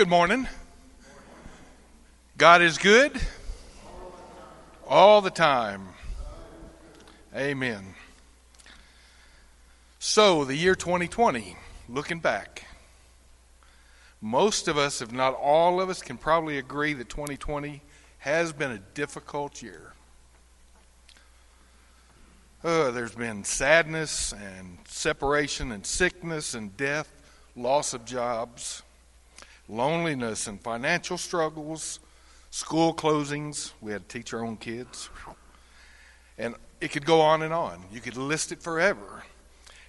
Good morning. God is good all the time. Amen. So, the year 2020, looking back, most of us, if not all of us, can probably agree that 2020 has been a difficult year. There's been sadness and separation and sickness and death, loss of jobs, loneliness and financial struggles, school closings. We had to teach our own kids. And it could go on and on. You could list it forever.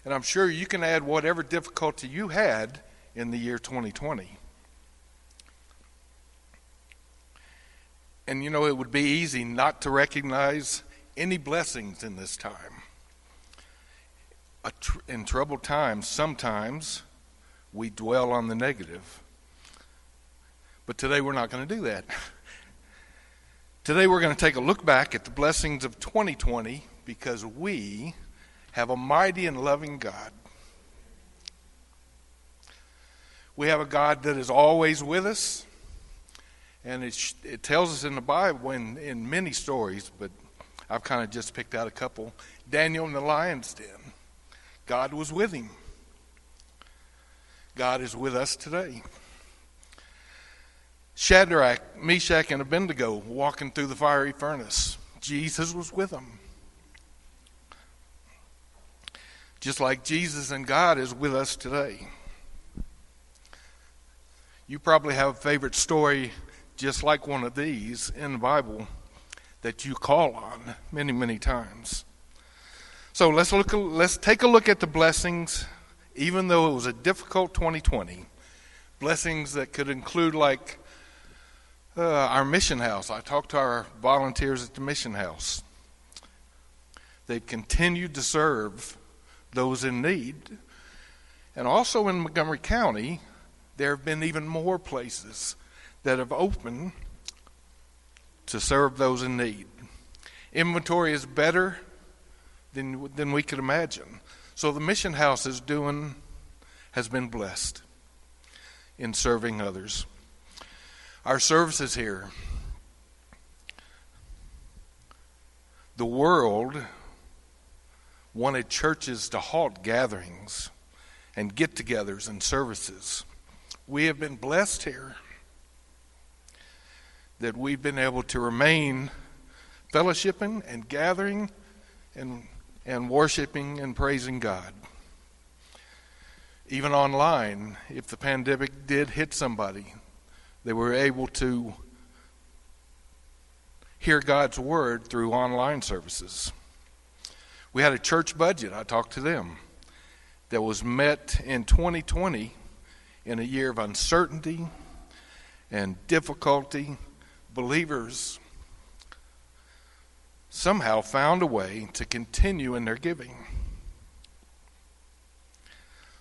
And I'm sure you can add whatever difficulty you had in the year 2020. And you know, it would be easy not to recognize any blessings in this time. In troubled times, sometimes we dwell on the negative. But today we're not going to do that. Today we're going to take a look back at the blessings of 2020 because we have a mighty and loving God. We have a God that is always with us. And it tells us in the Bible, in many stories, but I've kind of just picked out a couple. Daniel in the lion's den. God was with him. God is with us today. Shadrach, Meshach, and Abednego walking through the fiery furnace. Jesus was with them. Just like Jesus and God is with us today. You probably have a favorite story just like one of these in the Bible that you call on many, many times. So let's take a look at the blessings, even though it was a difficult 2020. Blessings that could include like our mission house. I talked to our volunteers at the mission house. They've continued to serve those in need. And also in Montgomery County, there have been even more places that have opened to serve those in need. Inventory is better than we could imagine. So the mission house has been blessed in serving others. Our services here. The world wanted churches to halt gatherings and get-togethers and services. We have been blessed here that we've been able to remain fellowshipping and gathering and worshiping and praising God. Even online, if the pandemic did hit somebody, they were able to hear God's word through online services. We had a church budget, I talked to them, that was met in 2020 in a year of uncertainty and difficulty. Believers somehow found a way to continue in their giving.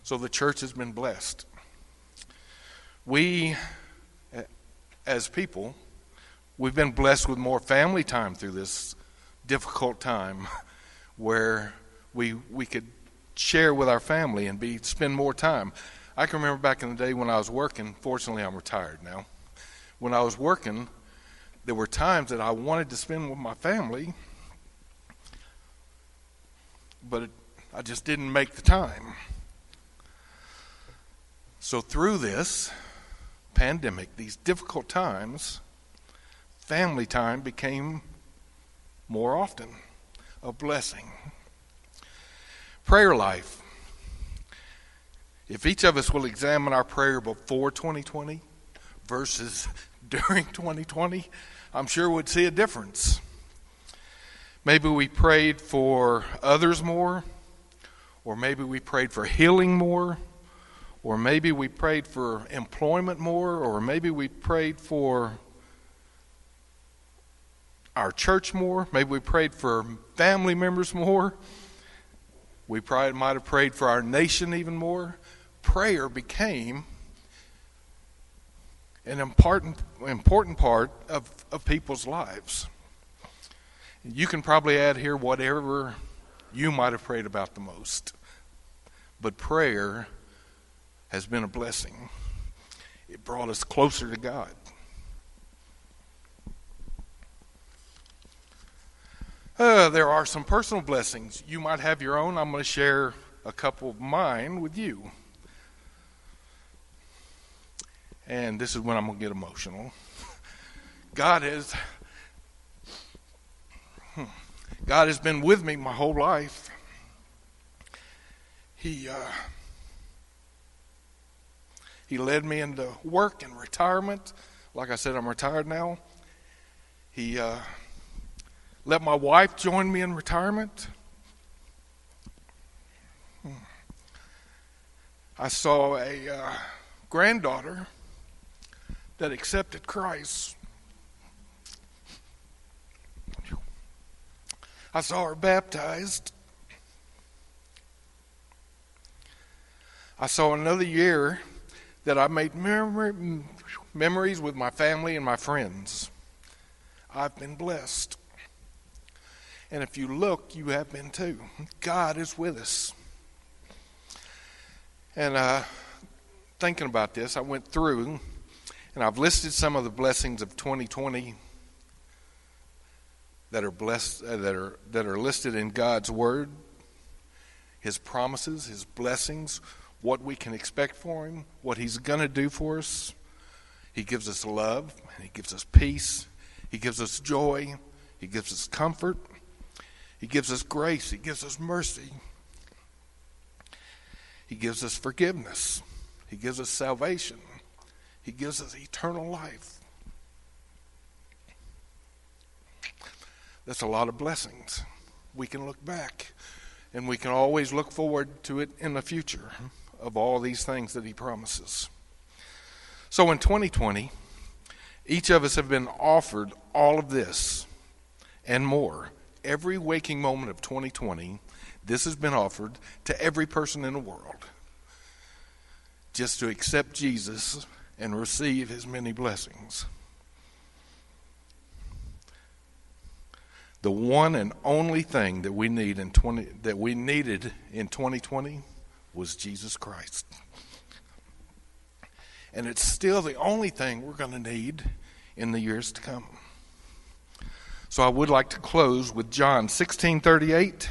So the church has been blessed. As people, we've been blessed with more family time through this difficult time where we could share with our family and spend more time. I can remember back in the day when I was working, fortunately I'm retired now, when I was working, there were times that I wanted to spend with my family, but I just didn't make the time. So through this pandemic, these difficult times, family time became more often a blessing. Prayer life. If each of us will examine our prayer before 2020 versus during 2020, I'm sure we'd see a difference. Maybe we prayed for others more, or maybe we prayed for healing more, or maybe we prayed for employment more, or maybe we prayed for our church more. Maybe we prayed for family members more. We probably might have prayed for our nation even more. Prayer became an important part of people's lives. You can probably add here whatever you might have prayed about the most. But prayer has been a blessing. It brought us closer to God. There are some personal blessings. You might have your own. I'm going to share a couple of mine with you. And this is when I'm going to get emotional. God has been with me my whole life. He led me into work and retirement. Like I said, I'm retired now. He let my wife join me in retirement. I saw a granddaughter that accepted Christ. I saw her baptized. I saw another year that I made memories with my family and my friends. I've been blessed. And if you look, you have been too. God is with us. And thinking about this, I went through, and I've listed some of the blessings of 2020 that are blessed, that are listed in God's Word, His promises, His blessings, what we can expect for Him, what He's going to do for us. He gives us love, and He gives us peace. He gives us joy. He gives us comfort. He gives us grace. He gives us mercy. He gives us forgiveness. He gives us salvation. He gives us eternal life. That's a lot of blessings. We can look back, and we can always look forward to it in the future of all these things that He promises. So in 2020, each of us have been offered all of this and more. Every waking moment of 2020, this has been offered to every person in the world, just to accept Jesus and receive His many blessings. The one and only thing that we need that we needed in 2020 was Jesus Christ. And it's still the only thing we're going to need in the years to come. So I would like to close with John 16:38.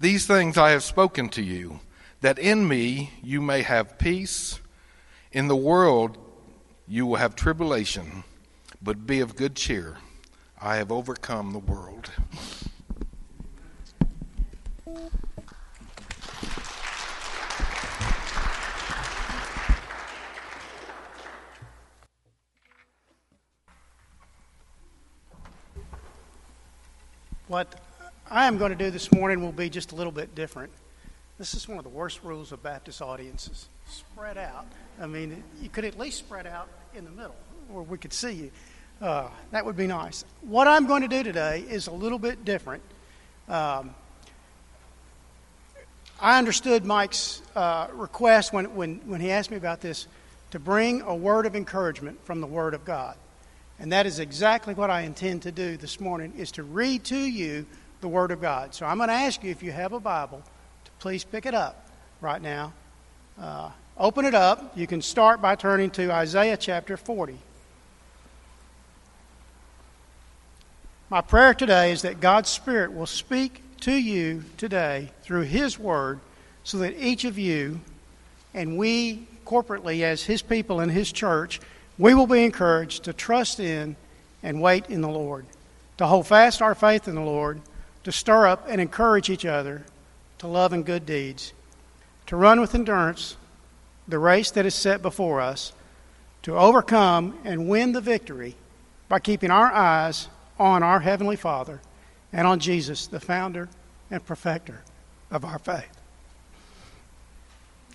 These things I have spoken to you, that in me you may have peace. In the world you will have tribulation, but be of good cheer. I have overcome the world. What I am going to do this morning will be just a little bit different. This is one of the worst rules of Baptist audiences. Spread out. I mean, you could at least spread out in the middle where we could see you. That would be nice. What I'm going to do today is a little bit different. I understood Mike's request when he asked me about this, to bring a word of encouragement from the Word of God. And that is exactly what I intend to do this morning, is to read to you the Word of God. So I'm going to ask you, if you have a Bible, to please pick it up right now. Open it up. You can start by turning to Isaiah chapter 40. My prayer today is that God's Spirit will speak to you today through His Word, so that each of you and we corporately as His people in His church, we will be encouraged to trust in and wait in the Lord, to hold fast our faith in the Lord, to stir up and encourage each other to love and good deeds, to run with endurance the race that is set before us, to overcome and win the victory by keeping our eyes on our Heavenly Father and on Jesus, the founder and perfecter of our faith.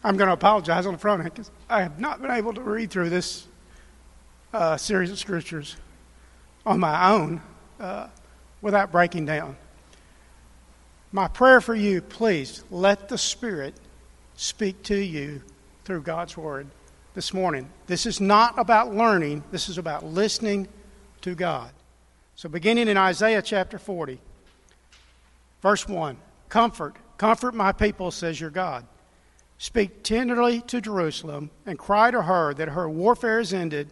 I'm going to apologize on the front end because I have not been able to read through this series of scriptures on my own without breaking down. My prayer for you, please let the Spirit speak to you through God's Word this morning. This is not about learning. This is about listening to God. So beginning in Isaiah chapter 40, verse 1, Comfort my people, says your God. Speak tenderly to Jerusalem and cry to her that her warfare is ended,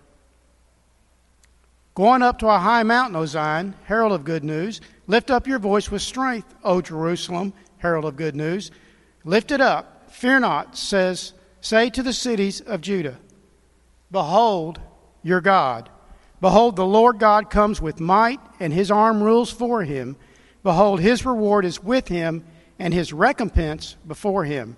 Going up to a high mountain, O Zion, herald of good news. Lift up your voice with strength, O Jerusalem, herald of good news. Lift it up, fear not, say to the cities of Judah, behold your God. Behold, the Lord God comes with might, and his arm rules for him. Behold, his reward is with him, and his recompense before him.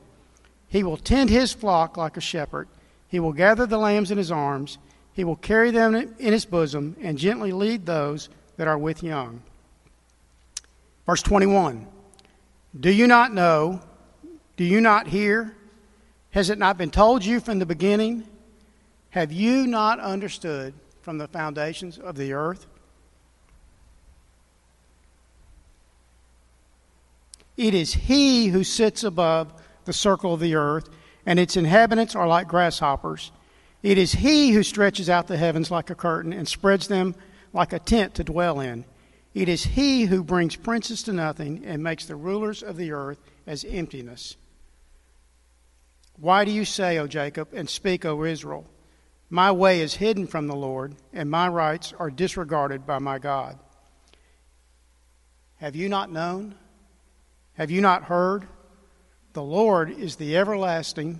He will tend his flock like a shepherd. He will gather the lambs in his arms. He will carry them in his bosom and gently lead those that are with young. Verse 21, do you not know? Do you not hear? Has it not been told you from the beginning? Have you not understood from the foundations of the earth? It is he who sits above the circle of the earth, and its inhabitants are like grasshoppers. It is he who stretches out the heavens like a curtain and spreads them like a tent to dwell in. It is he who brings princes to nothing and makes the rulers of the earth as emptiness. Why do you say, O Jacob, and speak, O Israel? My way is hidden from the Lord, and my rights are disregarded by my God. Have you not known? Have you not heard? The Lord is the everlasting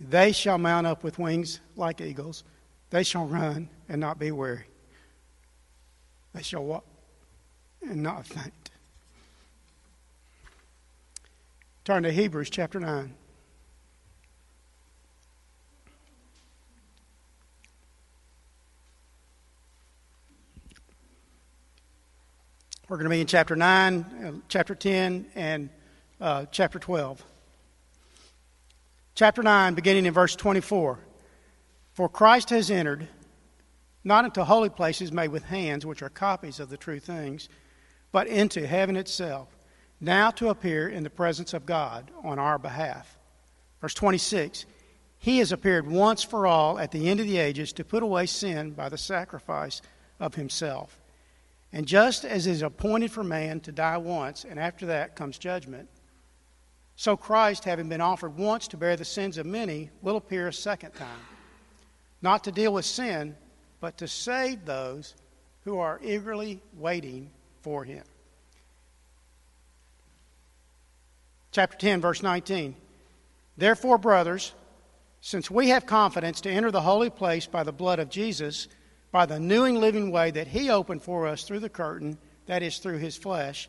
They shall mount up with wings like eagles. They shall run and not be weary. They shall walk and not faint. Turn to Hebrews chapter 9. We're going to be in chapter 9, chapter 10, and chapter 12. Chapter 9, beginning in verse 24. For Christ has entered, not into holy places made with hands, which are copies of the true things, but into heaven itself, now to appear in the presence of God on our behalf. Verse 26, he has appeared once for all at the end of the ages to put away sin by the sacrifice of himself. And just as it is appointed for man to die once, and after that comes judgment, so Christ, having been offered once to bear the sins of many, will appear a second time, not to deal with sin, but to save those who are eagerly waiting for him. Chapter 10, verse 19. Therefore, brothers, since we have confidence to enter the holy place by the blood of Jesus, by the new and living way that he opened for us through the curtain, that is, through his flesh.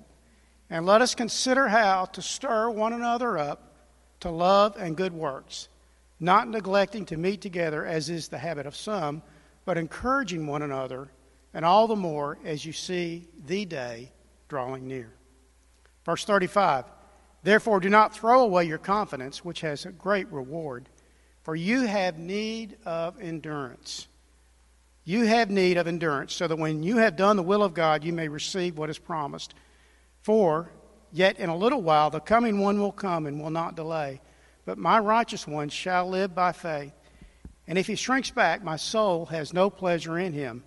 And let us consider how to stir one another up to love and good works, not neglecting to meet together as is the habit of some, but encouraging one another, and all the more as you see the day drawing near. Verse 35, therefore do not throw away your confidence, which has a great reward, for you have need of endurance. You have need of endurance, so that when you have done the will of God, you may receive what is promised. For yet in a little while the coming one will come and will not delay, but my righteous one shall live by faith. And if he shrinks back, my soul has no pleasure in him.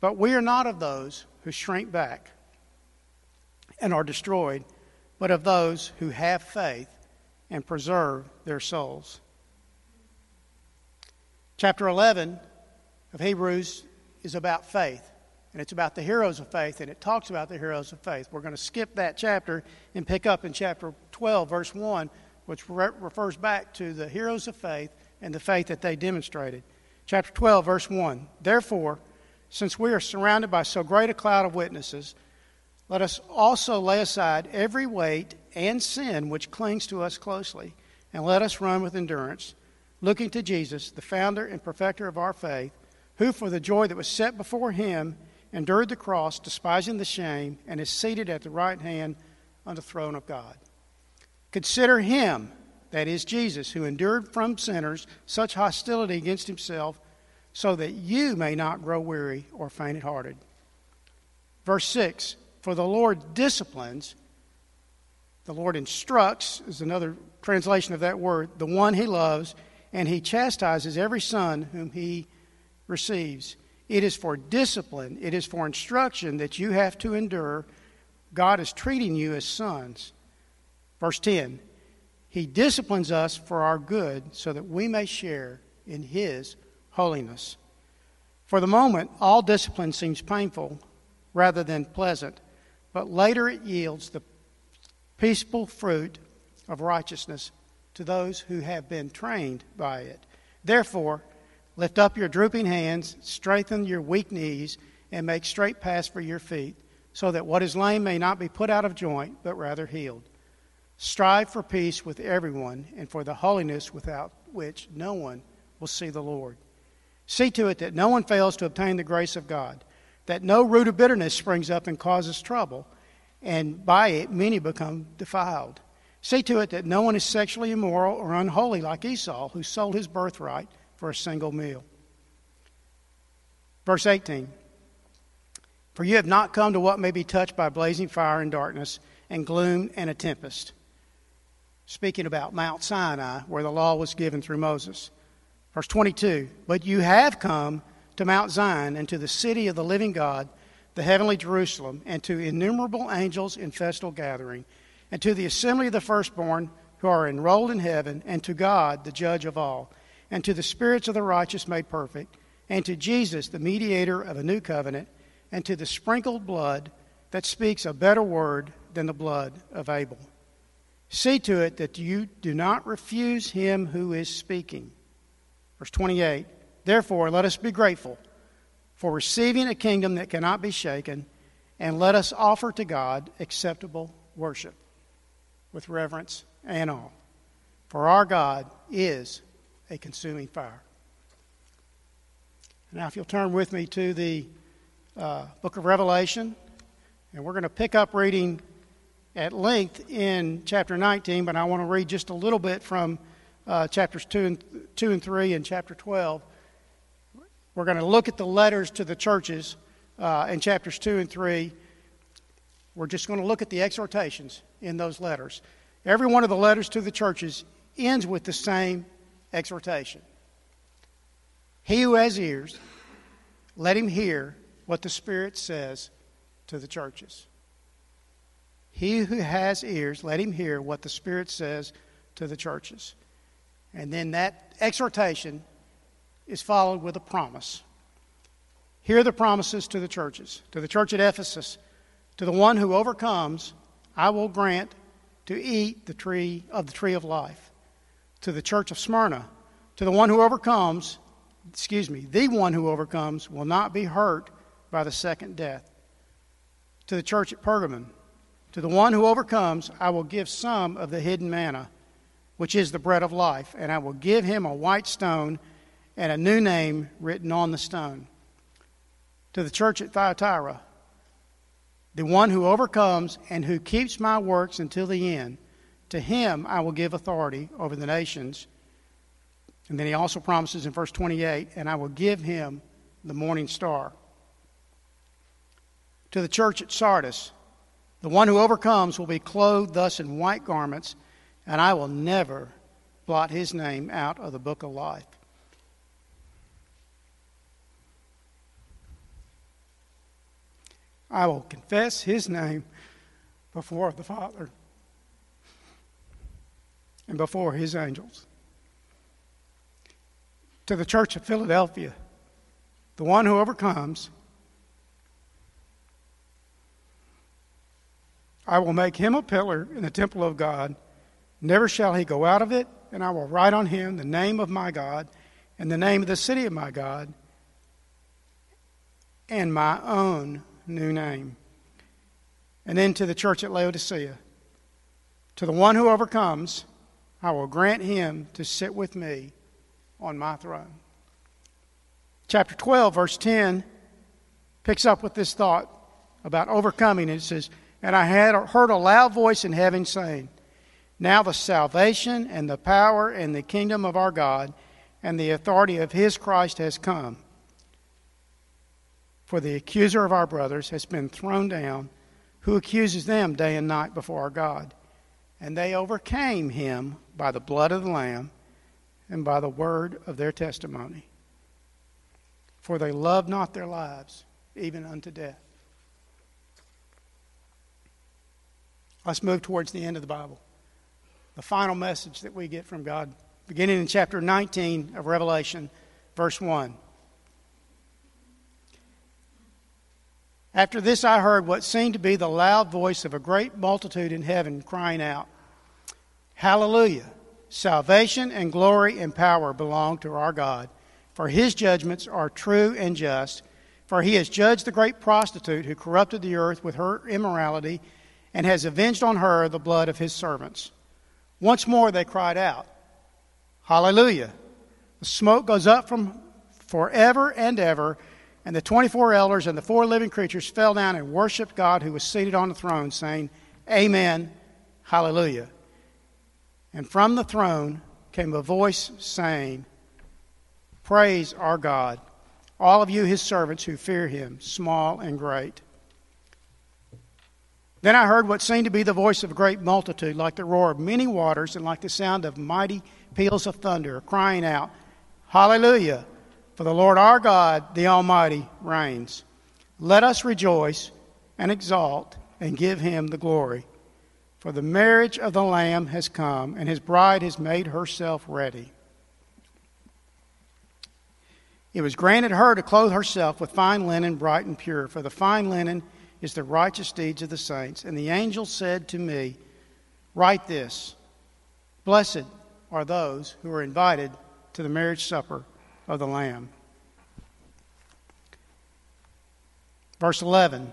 But we are not of those who shrink back and are destroyed, but of those who have faith and preserve their souls. Chapter 11 of Hebrews is about faith, and it's about the heroes of faith, and it talks about the heroes of faith. We're going to skip that chapter and pick up in chapter 12, verse 1, which refers back to the heroes of faith and the faith that they demonstrated. Chapter 12, verse 1, therefore, since we are surrounded by so great a cloud of witnesses, let us also lay aside every weight and sin which clings to us closely, and let us run with endurance, looking to Jesus, the founder and perfecter of our faith, who for the joy that was set before him endured the cross, despising the shame, and is seated at the right hand on the throne of God. Consider him, that is Jesus, who endured from sinners such hostility against himself, so that you may not grow weary or faint-hearted. Verse 6, for the Lord disciplines, the Lord instructs, is another translation of that word, the one he loves, and he chastises every son whom he receives. It is for discipline, it is for instruction that you have to endure. God is treating you as sons. Verse 10, he disciplines us for our good so that we may share in his holiness. For the moment, all discipline seems painful rather than pleasant, but later it yields the peaceful fruit of righteousness to those who have been trained by it. Therefore, lift up your drooping hands, strengthen your weak knees, and make straight paths for your feet, so that what is lame may not be put out of joint, but rather healed. Strive for peace with everyone, and for the holiness without which no one will see the Lord. See to it that no one fails to obtain the grace of God, that no root of bitterness springs up and causes trouble, and by it many become defiled. See to it that no one is sexually immoral or unholy like Esau, who sold his birthright for a single meal. Verse 18, for you have not come to what may be touched by blazing fire and darkness and gloom and a tempest. Speaking about Mount Sinai, where the law was given through Moses. Verse 22, but you have come to Mount Zion and to the city of the living God, the heavenly Jerusalem, and to innumerable angels in festal gathering, and to the assembly of the firstborn who are enrolled in heaven, and to God, the judge of all, and to the spirits of the righteous made perfect, and to Jesus, the mediator of a new covenant, and to the sprinkled blood that speaks a better word than the blood of Abel. See to it that you do not refuse him who is speaking. Verse 28, therefore let us be grateful for receiving a kingdom that cannot be shaken, and let us offer to God acceptable worship with reverence and awe. For our God is a consuming fire. Now if you'll turn with me to the book of Revelation, and we're going to pick up reading at length in chapter 19, but I want to read just a little bit from chapters 2 and 3 and chapter 12. We're going to look at the letters to the churches in chapters 2 and 3. We're just going to look at the exhortations in those letters. Every one of the letters to the churches ends with the same exhortation. He who has ears, let him hear what the Spirit says to the churches. He who has ears, let him hear what the Spirit says to the churches. And then that exhortation is followed with a promise. Here are the promises to the churches. To the church at Ephesus, to the one who overcomes, I will grant to eat the tree of life. To the church of Smyrna, the one who overcomes will not be hurt by the second death. To the church at Pergamum, to the one who overcomes, I will give some of the hidden manna, which is the bread of life, and I will give him a white stone, and a new name written on the stone. To the church at Thyatira, the one who overcomes and who keeps my works until the end, to him I will give authority over the nations. And then he also promises in verse 28, and I will give him the morning star. To the church at Sardis, the one who overcomes will be clothed thus in white garments, and I will never blot his name out of the book of life. I will confess his name before the Father and before his angels. To the church of Philadelphia, the one who overcomes, I will make him a pillar in the temple of God. Never shall he go out of it, and I will write on him the name of my God and the name of the city of my God and my own new name. And then to the church at Laodicea, to the one who overcomes, I will grant him to sit with me on my throne. Chapter 12, verse 10, picks up with this thought about overcoming. It says, and I had heard a loud voice in heaven saying, now the salvation and the power and the kingdom of our God and the authority of his Christ has come. For the accuser of our brothers has been thrown down, who accuses them day and night before our God. And they overcame him by the blood of the Lamb and by the word of their testimony. For they loved not their lives, even unto death. Let's move towards the end of the Bible. The final message that we get from God, beginning in chapter 19 of Revelation, verse 1. After this I heard what seemed to be the loud voice of a great multitude in heaven crying out, Hallelujah! Salvation and glory and power belong to our God, for his judgments are true and just. For he has judged the great prostitute who corrupted the earth with her immorality and has avenged on her the blood of his servants. Once more they cried out, Hallelujah! The smoke goes up from forever and ever. And the 24 elders and the 4 living creatures fell down and worshiped God who was seated on the throne, saying, Amen, Hallelujah. And from the throne came a voice saying, Praise our God, all of you his servants who fear him, small and great. Then I heard what seemed to be the voice of a great multitude, like the roar of many waters and like the sound of mighty peals of thunder, crying out, Hallelujah. For the Lord our God, the Almighty, reigns. Let us rejoice and exalt and give him the glory. For the marriage of the Lamb has come, and his bride has made herself ready. It was granted her to clothe herself with fine linen, bright and pure. For the fine linen is the righteous deeds of the saints. And the angel said to me, Write this, Blessed are those who are invited to the marriage supper of the Lamb. Verse 11.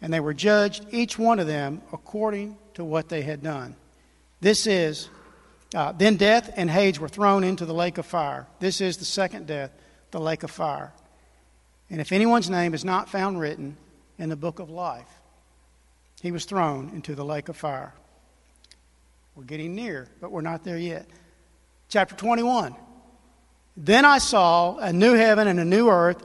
and they were judged, each one of them, according to what they had done. Then death and Hades were thrown into the lake of fire. This is the second death, the lake of fire. And if anyone's name is not found written in the book of life, he was thrown into the lake of fire. We're getting near, but we're not there yet. Chapter 21. Then I saw a new heaven and a new earth,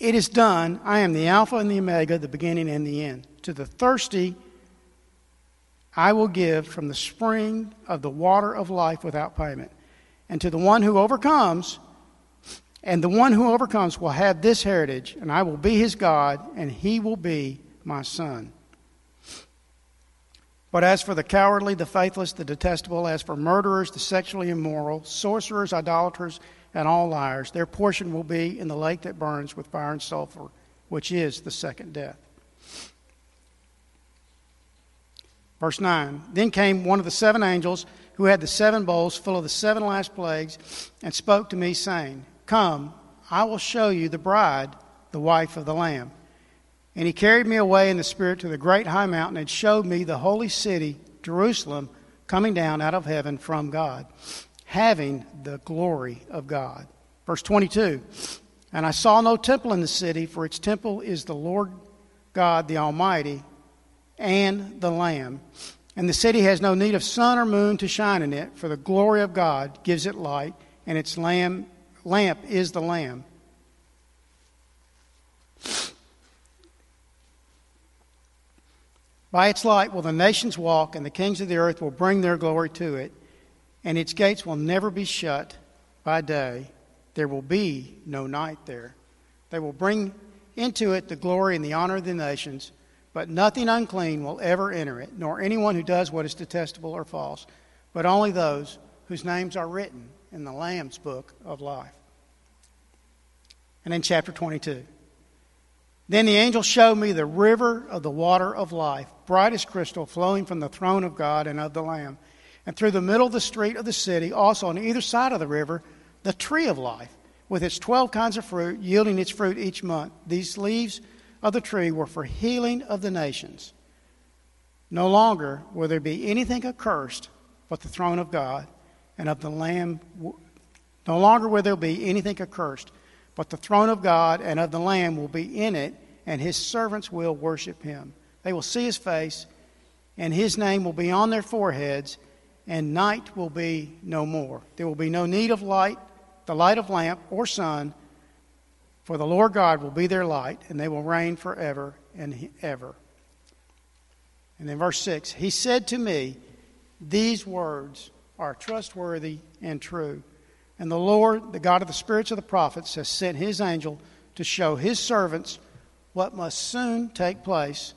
"It is done. I am the Alpha and the Omega, the beginning and the end. To the thirsty I will give from the spring of the water of life without payment. And to the one who overcomes, and the one who overcomes will have this heritage, and I will be his God, and he will be my son. But as for the cowardly, the faithless, the detestable, as for murderers, the sexually immoral, sorcerers, idolaters, and all liars, their portion will be in the lake that burns with fire and sulfur, which is the second death." Verse 9, "Then came one of the seven angels who had the seven bowls full of the seven last plagues and spoke to me, saying, 'Come, I will show you the bride, the wife of the Lamb.' And he carried me away in the Spirit to the great high mountain and showed me the holy city, Jerusalem, coming down out of heaven from God, having the glory of God." Verse 22, "And I saw no temple in the city, for its temple is the Lord God, the Almighty, and the Lamb. And the city has no need of sun or moon to shine in it, for the glory of God gives it light, and its lamp is the Lamb." "By its light will the nations walk, and the kings of the earth will bring their glory to it, and its gates will never be shut by day. There will be no night there. They will bring into it the glory and the honor of the nations, but nothing unclean will ever enter it, nor anyone who does what is detestable or false, but only those whose names are written in the Lamb's book of life." And in chapter 22, "Then the angel showed me the river of the water of life, bright as crystal, flowing from the throne of God and of the Lamb. And through the middle of the street of the city, also on either side of the river, the tree of life, with its 12 kinds of fruit, yielding its fruit each month. These leaves of the tree were for healing of the nations. No longer will there be anything accursed but the throne of God and of the Lamb. No longer will there be anything accursed, but the throne of God and of the Lamb will be in it, and his servants will worship him. They will see his face, and his name will be on their foreheads, and night will be no more. There will be no need of light, the light of lamp or sun, for the Lord God will be their light, and they will reign forever and ever." And then verse 6, "He said to me, 'These words are trustworthy and true. And the Lord, the God of the spirits of the prophets, has sent his angel to show his servants what must soon take place.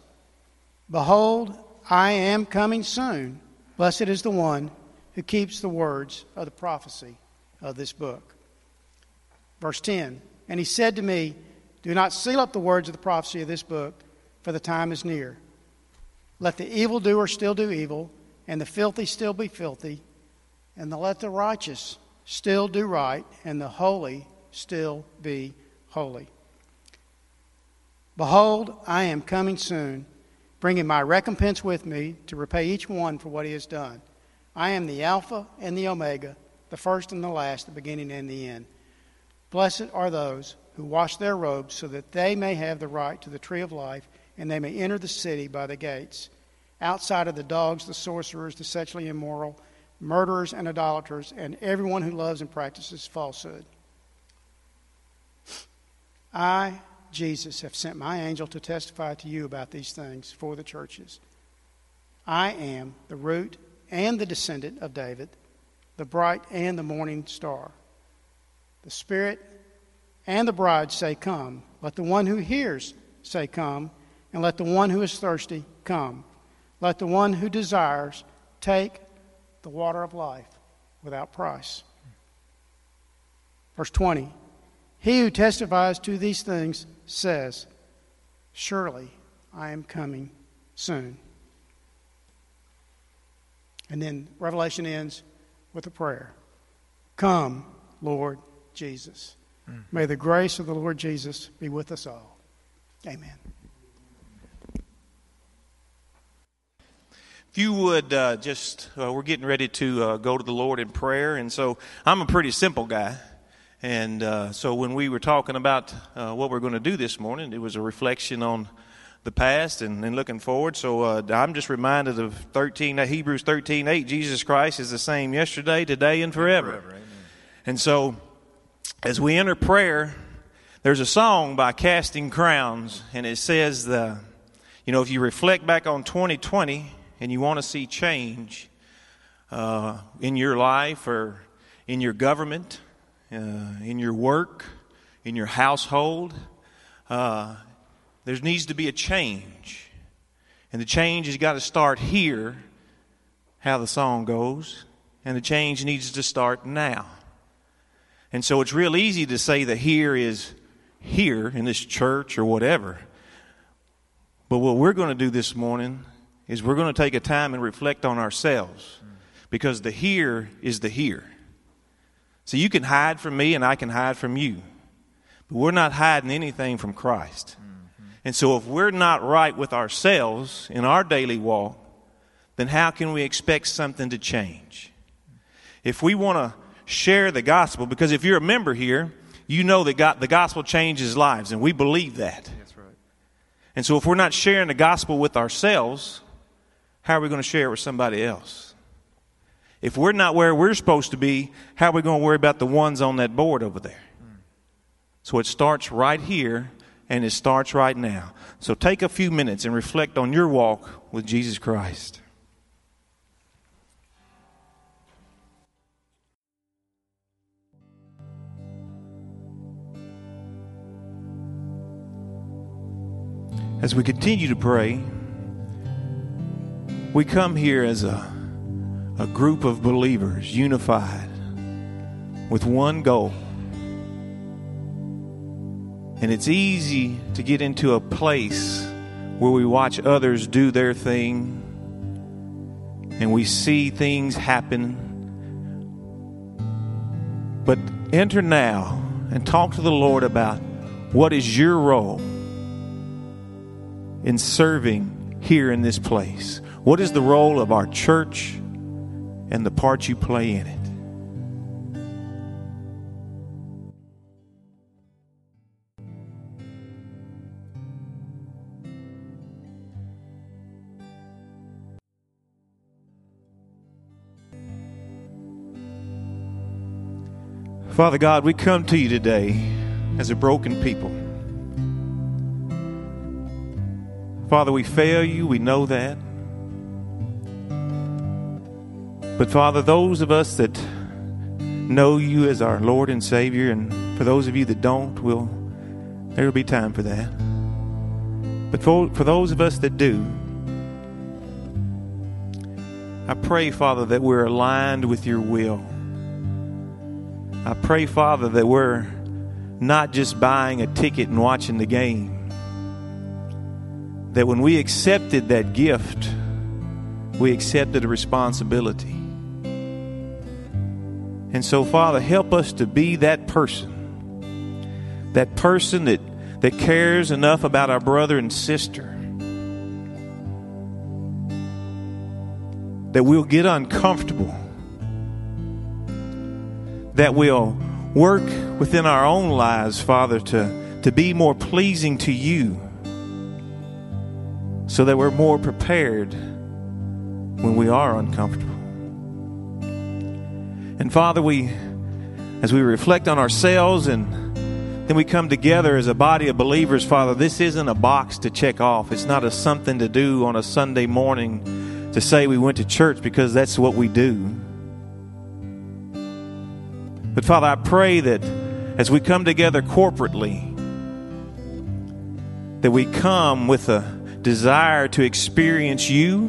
Behold, I am coming soon. Blessed is the one who keeps the words of the prophecy of this book.'" Verse 10, "And he said to me, 'Do not seal up the words of the prophecy of this book, for the time is near. Let the evildoer still do evil, and the filthy still be filthy, and let the righteous still do right, and the holy still be holy. Behold, I am coming soon, bringing my recompense with me to repay each one for what he has done. I am the Alpha and the Omega, the first and the last, the beginning and the end. Blessed are those who wash their robes so that they may have the right to the tree of life, and they may enter the city by the gates. Outside of the dogs, the sorcerers, the sexually immoral, murderers and idolaters, and everyone who loves and practices falsehood. I, Jesus, have sent my angel to testify to you about these things for the churches. I am the root and the descendant of David, the bright and the morning star. The Spirit and the bride say, come. Let the one who hears say, come. And let the one who is thirsty come. Let the one who desires take the water of life without price. Verse 20, he who testifies to these things says, surely I am coming soon. And then Revelation ends with a prayer. Come, Lord Jesus. May the grace of the Lord Jesus be with us all. Amen. If you would we're getting ready to go to the Lord in prayer. And so I'm a pretty simple guy. And so when we were talking about what we're going to do this morning, it was a reflection on the past and looking forward. So I'm just reminded of Hebrews 13:8, Jesus Christ is the same yesterday, today, and forever. And so as we enter prayer, there's a song by Casting Crowns. And it says, if you reflect back on 2020, and you want to see change in your life or in your government, in your work, in your household, there needs to be a change. And the change has got to start here, how the song goes, and the change needs to start now. And so it's real easy to say that here is here in this church or whatever. But what we're going to do this morning is we're going to take a time and reflect on ourselves, because the here is the here. So you can hide from me and I can hide from you, but we're not hiding anything from Christ. Mm-hmm. And so if we're not right with ourselves in our daily walk, then how can we expect something to change? If we want to share the gospel, because if you're a member here, you know that the gospel changes lives, and we believe that. That's right. And so if we're not sharing the gospel with ourselves, how are we going to share it with somebody else? If we're not where we're supposed to be, how are we going to worry about the ones on that board over there? So it starts right here, and it starts right now. So take a few minutes and reflect on your walk with Jesus Christ. As we continue to pray, we come here as a group of believers, unified with one goal. And it's easy to get into a place where we watch others do their thing and we see things happen. But enter now and talk to the Lord about what is your role in serving here in this place. What is the role of our church and the part you play in it? Father God, we come to you today as a broken people. Father, we fail you, we know that. But Father, those of us that know you as our Lord and Savior, and for those of you that don't, there will be time for that. But for those of us that do, I pray, Father, that we're aligned with your will. I pray, Father, that we're not just buying a ticket and watching the game. That when we accepted that gift, we accepted a responsibility. And so, Father, help us to be that person that cares enough about our brother and sister, that we'll get uncomfortable, that we'll work within our own lives, Father, to be more pleasing to you, so that we're more prepared when we are uncomfortable. And Father, as we reflect on ourselves and then we come together as a body of believers, Father, this isn't a box to check off. It's not a something to do on a Sunday morning to say we went to church because that's what we do. But Father, I pray that as we come together corporately, that we come with a desire to experience you.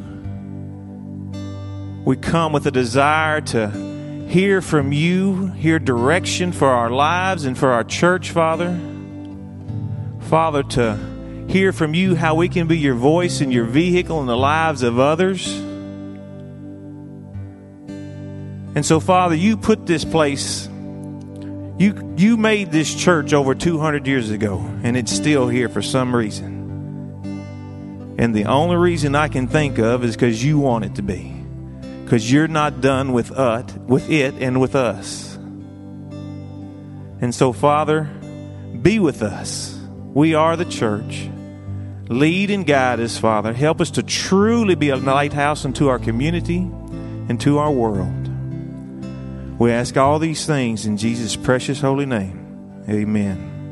We come with a desire to hear from you, hear direction for our lives and for our church, Father. Father, to hear from you how we can be your voice and your vehicle in the lives of others. And so, Father, you put this place, you made this church over 200 years ago, and it's still here for some reason. And the only reason I can think of is because you want it to be. Because you're not done with it and with us. And so, Father, be with us. We are the church. Lead and guide us, Father. Help us to truly be a lighthouse into our community and to our world. We ask all these things in Jesus' precious holy name. Amen.